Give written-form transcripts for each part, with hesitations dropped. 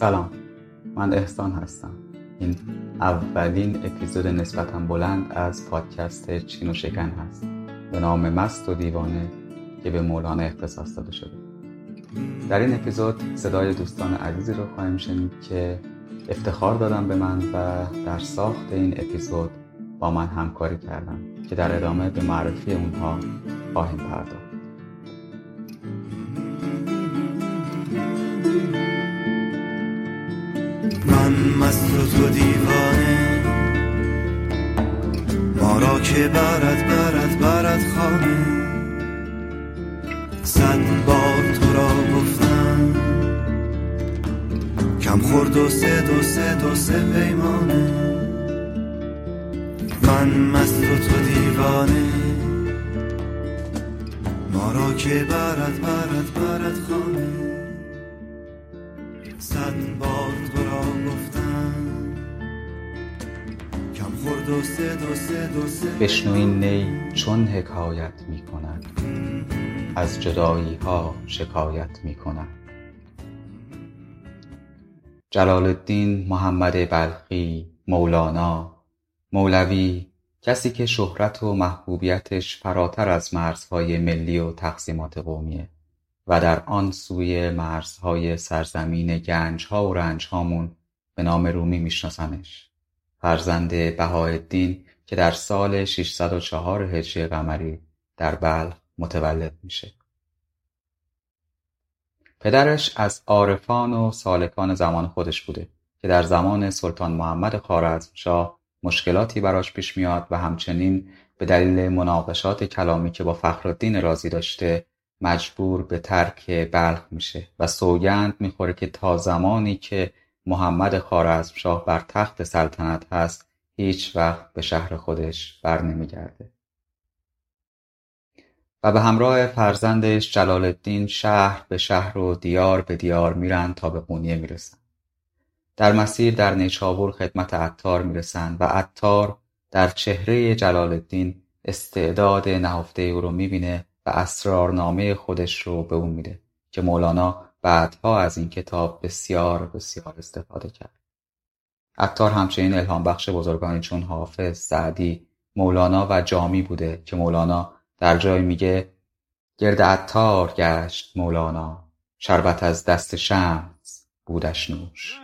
سلام، من احسان هستم. این اولین اپیزود نسبتاً بلند از پادکست چین و شکن هست به نام مست و دیوانه که به مولانا اختصاص داده شده. در این اپیزود صدای دوستان عزیزی رو خواهیم شنید که افتخار دادن به من و در ساخت این اپیزود با من همکاری کردن که در ادامه به معرفی اونها خواهیم پرداخت. من مست و دیوانه، ما را که برد خانه، صد بار تو را گفتم کم خورد و سه پیمانه. من مست و دیوانه، ما را که برد خانه، صد بار تو را گفتم کم خورد و سه. بشنوین نی چون حکایت می کند، از جدایی ها شکایت می کند. جلال الدین محمد بلخی، مولانا، مولوی، کسی که شهرت و محبوبیتش فراتر از مرزهای ملی و تقسیمات قومیه و در آن سوی مرزهای سرزمین گنجها و رنجهامون به نام رومی میشناسنش. فرزند بهاءالدین که در سال 604 هجری قمری در بلخ متولد میشه. پدرش از عارفان و سالکان زمان خودش بوده که در زمان سلطان محمد خوارزمشاه مشکلاتی براش پیش میاد و همچنین به دلیل مناقشات کلامی که با فخرالدین رازی داشته مجبور به ترک بلخ میشه و سوگند میخوره که تا زمانی که محمد خوارزمشاه بر تخت سلطنت هست هیچ وقت به شهر خودش بر نمیگرده. و به همراه فرزندش جلال الدین شهر به شهر و دیار به دیار میرن تا به قونیه میرسن. در مسیر در نیشابور خدمت عطار میرسن و عطار در چهره جلال الدین استعداد نهفته او رو میبینه و اسرارنامه خودش رو به اون میده که مولانا بعدها از این کتاب بسیار استفاده کرد. عطار همچنین الهام بخش بزرگانی چون حافظ، سعدی، مولانا و جامی بوده که مولانا در جای میگه گرد عطار گشت مولانا، شربت از دست شمس بودش نوش.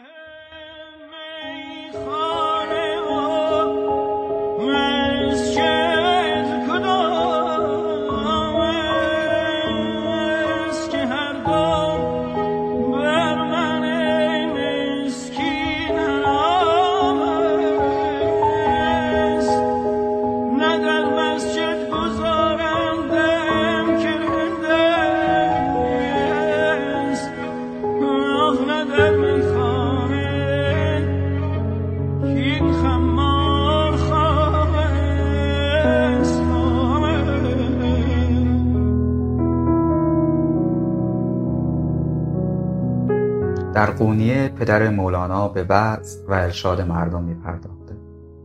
در قونیه پدر مولانا به وعظ و ارشاد مردم می‌پرداخته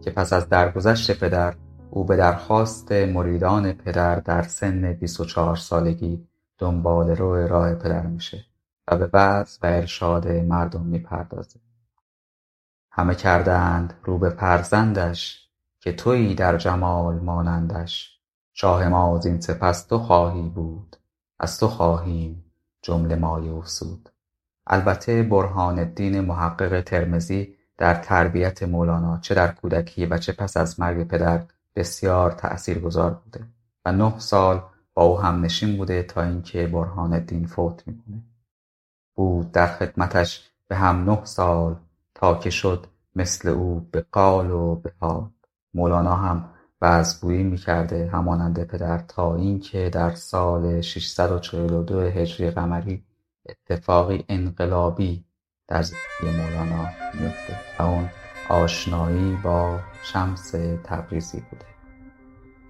که پس از درگذشت پدر او به درخواست مریدان پدر در سن 24 سالگی دنبال رو راه پدر میشه و به وعظ و ارشاد مردم می‌پردازه. همه کردند رو به فرزندش که تویی در جمال مانندش، شاه ما از این سپس تو خواهی بود، از تو خواهیم جمله مایه افزود. البته برهان الدین محقق ترمذی در تربیت مولانا چه در کودکی و چه پس از مرگ پدر بسیار تأثیرگذار بوده و 9 سال با او هم نشین بوده تا اینکه برهان الدین فوت میکنه. بود در خدمتش به هم 9 سال تا که شد مثل او به قال و به حال. مولانا هم وعظگویی میکرده همانند پدر تا اینکه در سال 642 هجری قمری اتفاقی انقلابی در زندگی مولانا میفته و اون آشنایی با شمس تبریزی بوده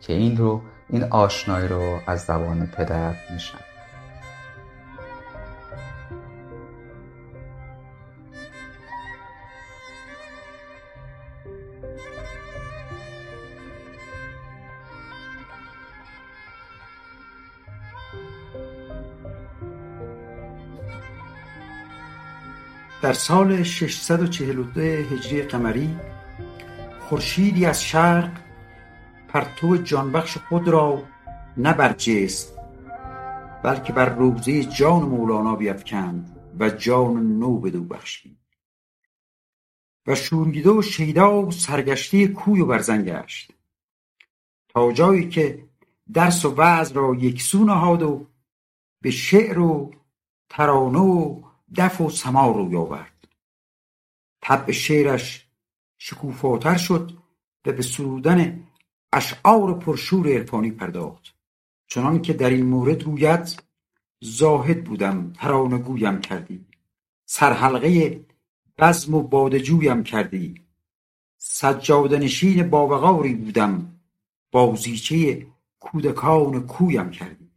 که این آشنایی رو از زبان پدر میشن. در سال 642 هجری قمری خورشیدی از شرق پرتو جانبخش خود را نه بر جسم بلکه بر روزه جان مولانا بیفکند و جان نو بدو بخشید و شورگیده و شیدا و سرگشته کوی و برزن گشت تا جایی که درس و وعظ را یکسو نهاد و به شعر و ترانه و دف و سما روی آورد. طبع شعرش شکوفاتر شد و به سرودن اشعار پرشور عرفانی پرداخت، چنان که در این مورد گوید: زاهد بودم ترانه گویم کردی، سرحلقه بزم و بادجویم کردی، سجادنشین باوقاری بودم، بازیچه کودکان کویم کردی.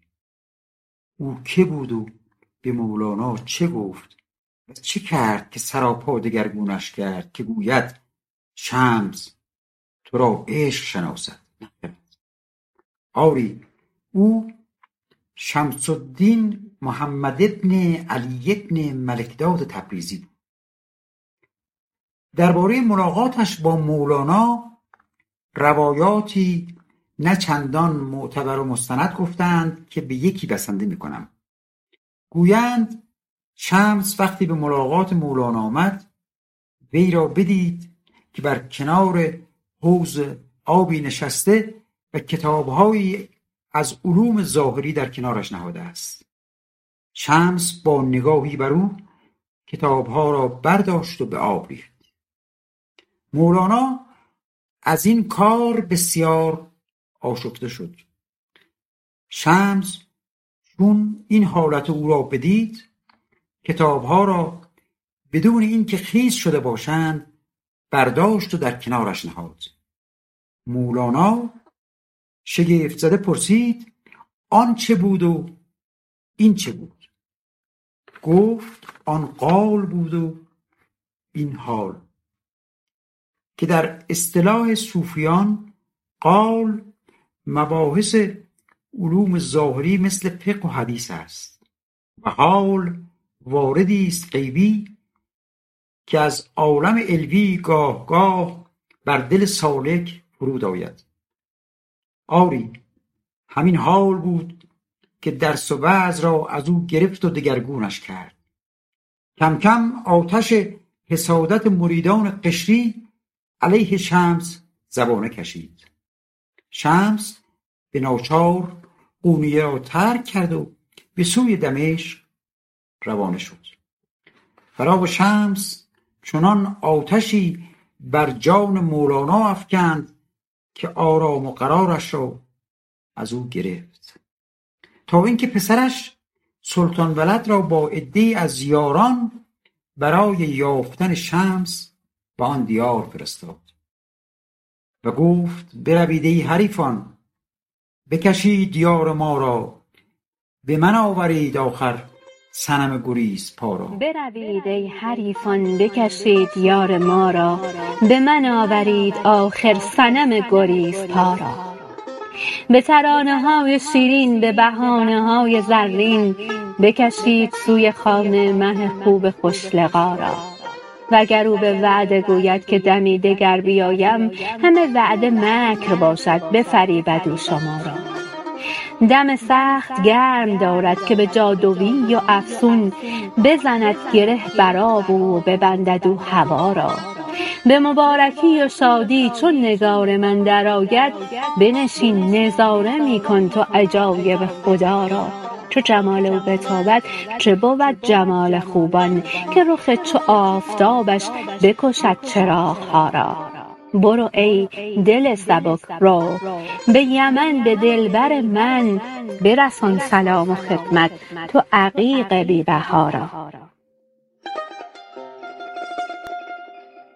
او که بود و به مولانا چه گفت و چه کرد که سراپا دگرگونش کرد که گوید: شمس تو را عشق شناسد نکرد. آری او شمس الدین محمد ابن علی ابن ملکداد تبریزی بود. درباره ملاقاتش با مولانا روایاتی نه چندان معتبر و مستند گفتند که به یکی بسنده میکنم. گویند شمس وقتی به ملاقات مولانا آمد وی را بدید که بر کنار حوض آبی نشسته و کتاب‌های از علوم ظاهری در کنارش نهاده است. شمس با نگاهی بر او کتاب‌ها را برداشت و به آب ریخت. مولانا از این کار بسیار آشفته شد. شمس چون این حالت او را بدید کتاب‌ها را بدون اینکه خیس شده باشند برداشت و در کنارش نهاد. مولانا شگفت زده پرسید: آن چه بود و این چه بود؟ گفت: آن قال بود و این حال، که در اصطلاح صوفیان قال مباحث علوم ظاهری مثل فقه و حدیث است و حال واردی است غیبی که از عالم علوی گاه گاه بر دل سالک فرود آید. آری همین حال بود که درس و وعظ را از او گرفت و دگرگونش کرد. کم کم آتش حسادت مریدان قشری علیه شمس زبانه کشید. شمس به ناچار قونیه را ترک کرد و به سوی دمشق روانه شد. فراق شمس چنان آتشی بر جان مولانا افکند که آرام و قرارش را از او گرفت، تا اینکه پسرش سلطان ولد را با عده‌ای از یاران برای یافتن شمس به آن دیار فرستاد و گفت: بروید ای حریفان، بکشید یار ما را، به من آورید آخر صنم گریز پا را. بروید ای حریفان، بکشید یار ما را، به من آورید آخر صنم گریز پا را. به ترانه های شیرین، به بهانه های زرین، بکشید سوی خانه مه خوب خوش لقا را. وگر او به وعده گوید که دمی دگر بیایم، همه وعده مکر باشد، بفریبد او شما را. دم سخت گرم دارد که به جادویی و افسون، بزند گره بر آب و ببندد او هوا را. به مبارکی و شادی چون نگار من درآید، بنشین نظاره میکن تو عجایب خدا را. چو جمال او بتابد چه بود جمال خوبان، که رخ چو آفتابش بکشد چراغ ها را. برو ای دل سبک رو به یمن، به دلبر من برسان سلام و خدمت تو عقیق بی بها را.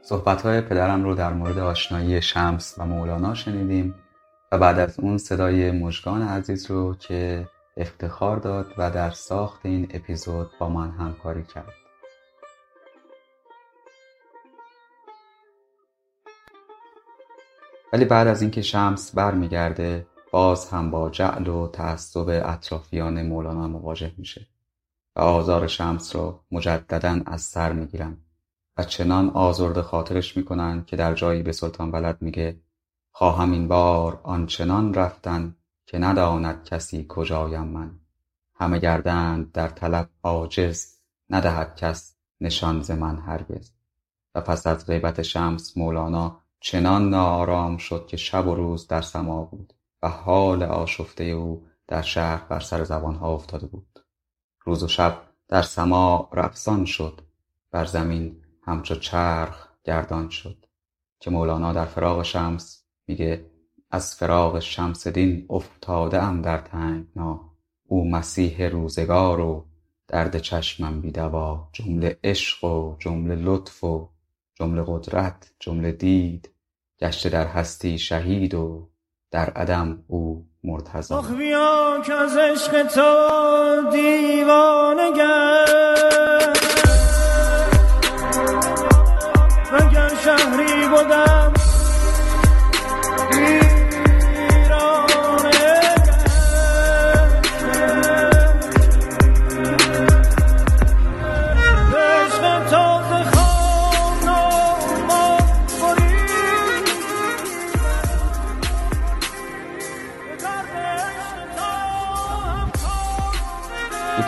صحبت‌های پدرم رو در مورد آشنایی شمس و مولانا شنیدیم و بعد از اون صدای مژگان عزیز رو که افتخار داد و در ساخت این اپیزود با من همکاری کرد. ولی بعد از اینکه شمس برمیگرده باز هم با جعل و تعصب اطرافیان مولانا مواجه میشه و آزار شمس رو مجدداً از سر میگیرن. و چنان آزرده خاطرش میکنن که در جایی به سلطان ولد میگه خواهم این بار آنچنان رفتن که نداند کسی کجایم من. همه گردند در طلب عاجز ندهد کس نشان ز من هرگز. و پس از غیبت شمس مولانا چنان ناآرام شد که شب و روز در سما بود و حال آشفته او در شهر بر سر زبانها افتاده بود. روز و شب در سما رقصان شد، بر زمین همچو چرخ گردان شد. که مولانا در فراق شمس میگه از فراق شمس دین افتاده ام در تنگنا، او مسیح روزگار و درد چشمم بی دوا. جمله عشق و جمله لطف و جمله قدرت جمله دید، گشته در هستی شهید و در عدم او مرتضی. بیا که از عشق تو دیوانه گشت، وگر شهری بودم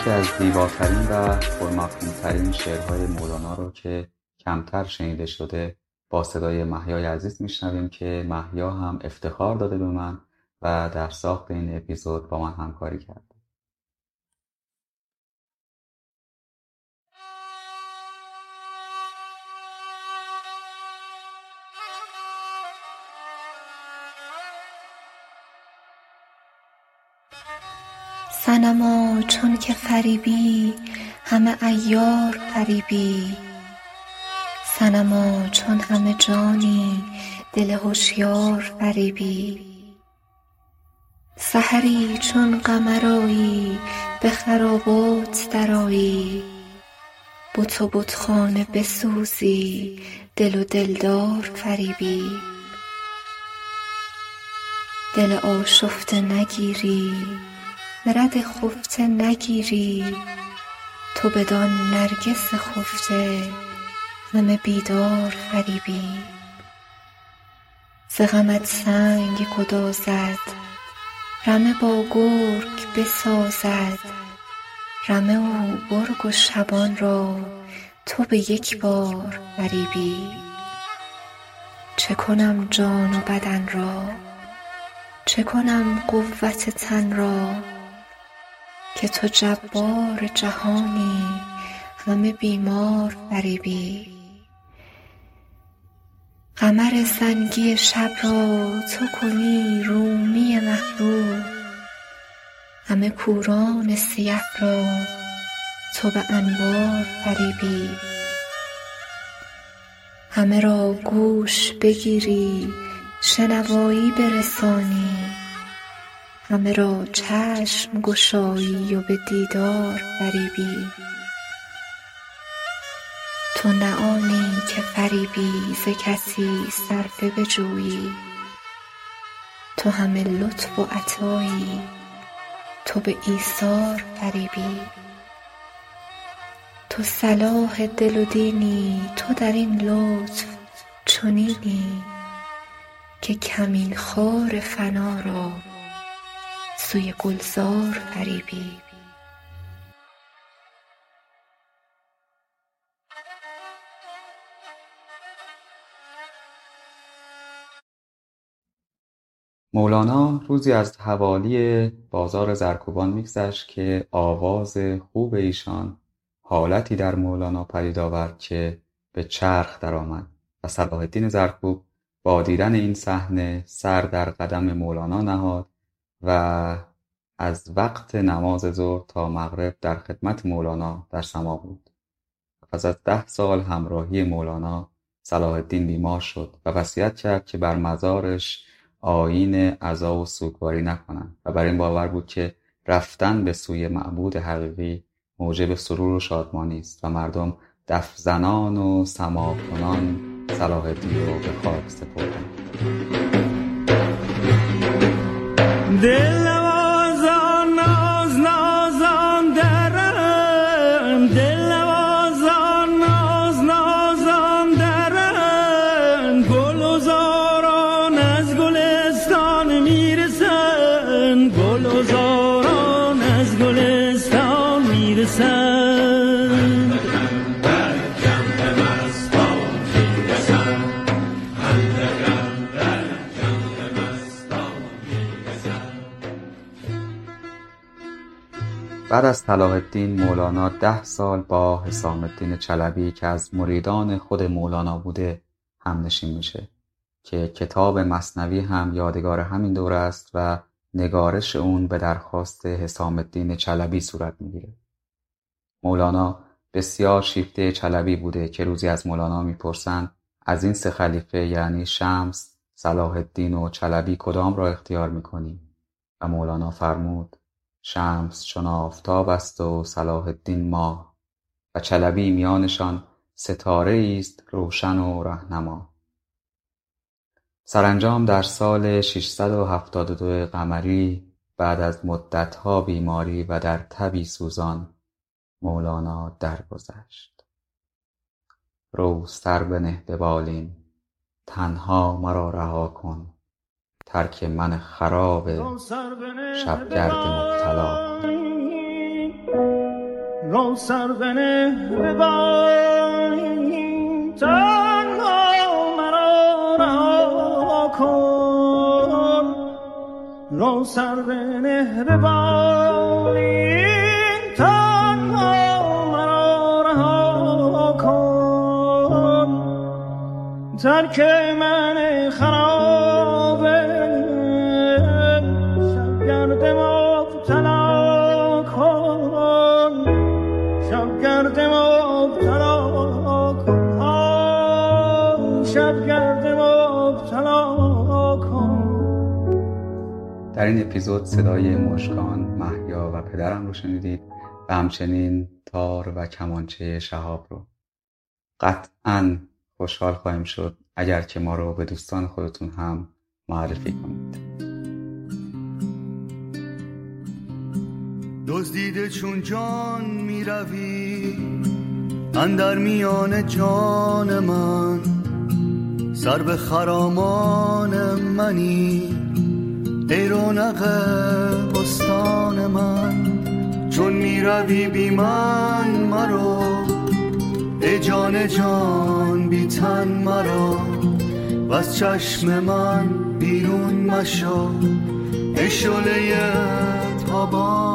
از دیباترین و پرمفهومترین شعرهای مولانا رو که کمتر شنیده شده با صدای محیای عزیز میشنویم که محیا هم افتخار داده به من و در ساخت این اپیزود با من همکاری کرد. صنما چون که فریبی همه عیار فریبی، صنما چون همه جانی دل هوشیار فریبی. سحری چون قمرایی به خرابات درایی، بت و بتخانه بسوزی دل و دلدار فریبی. دل آشفته نگیری مرد خفته نگیری، تو بدان نرگس خفته همه بیدار فریبی. ز غمت سنگ گدازد رمه با گرگ بسازد، رمه و گرگ و شبان را تو به یک بار فریبی. چه کنم جان و بدن را، چه کنم قوت تن را، که تو جبار جهانی همه بیمار فریبی. قمر سنگی شب را تو کنی رومی محروم، همه کوران سیه را تو به انوار فریبی. همه را گوش بگیری شنوایی برسانی، همه را چشم گشایی و به دیدار فریبی. تو نه آنی که فریبی ز کسی صرفه بجویی، تو همه لطف و عطایی تو به ایثار فریبی. تو صلاح دل و دینی تو در این لطف چنینی، که کمین خار فنا را سوی گلزار فریبی. مولانا روزی از حوالی بازار زرکوبان میگذشت که آواز خوب ایشان حالتی در مولانا پدید آورد که به چرخ درآمد و صلاح الدین زرکوب با دیدن این صحنه سر در قدم مولانا نهاد و از وقت نماز ظهر تا مغرب در خدمت مولانا در سما بود. پس از 10 سال همراهی مولانا صلاح الدین بیمار شد و وصیت کرد که بر مزارش آیین عزا و سوگواری نکنند و بر این باور بود که رفتن به سوی معبود حقیقی موجب سرور و شادمانی است و مردم دف زنان و سماع کنان صلاح الدین رو به خاک سپردند. دل آوازان ناز نازان درم، دل آوازان ناز بعد از صلاح الدین مولانا 10 سال با حسام الدین چلبی که از مریدان خود مولانا بوده همنشین میشه که کتاب مصنوی هم یادگار همین دوره است و نگارش اون به درخواست حسام الدین چلبی صورت میگیره. مولانا بسیار شیفته چلبی بوده که روزی از مولانا میپرسن از این 3 خلیفه یعنی شمس، صلاح الدین و چلبی کدام را اختیار میکنی؟ و مولانا فرمود شمس چون آفتاب است و صلاح الدین ماه و چلبی میانشان ستاره است روشن و راهنما. سرانجام در سال 672 قمری بعد از مدت‌ها بیماری و در تبی سوزان مولانا درگذشت. رو سر بنه به بالین تنها مرا رها کن، ترک من خراب شبگرد مبتلا کن. رو سر بنه به بالین تنها مرا رها کن، رو سر بنه به بالین تنها مرا رها کن، ترک من خراب در این اپیزود صدای مژگان، محیا و پدرم رو شنیدید و همچنین تار و کمانچه شهاب رو. قطعاً خوشحال خواهیم شد اگر که ما رو به دوستان خودتون هم معرفی کنید. دزدیده چون جان می روی اندر میان جان من، سر به خرامان منی ای رونق بستان من، چون می روی بی من مرا ای جان جان بی تن مرا، و از چشم من بیرون مشو ای شعله تابان.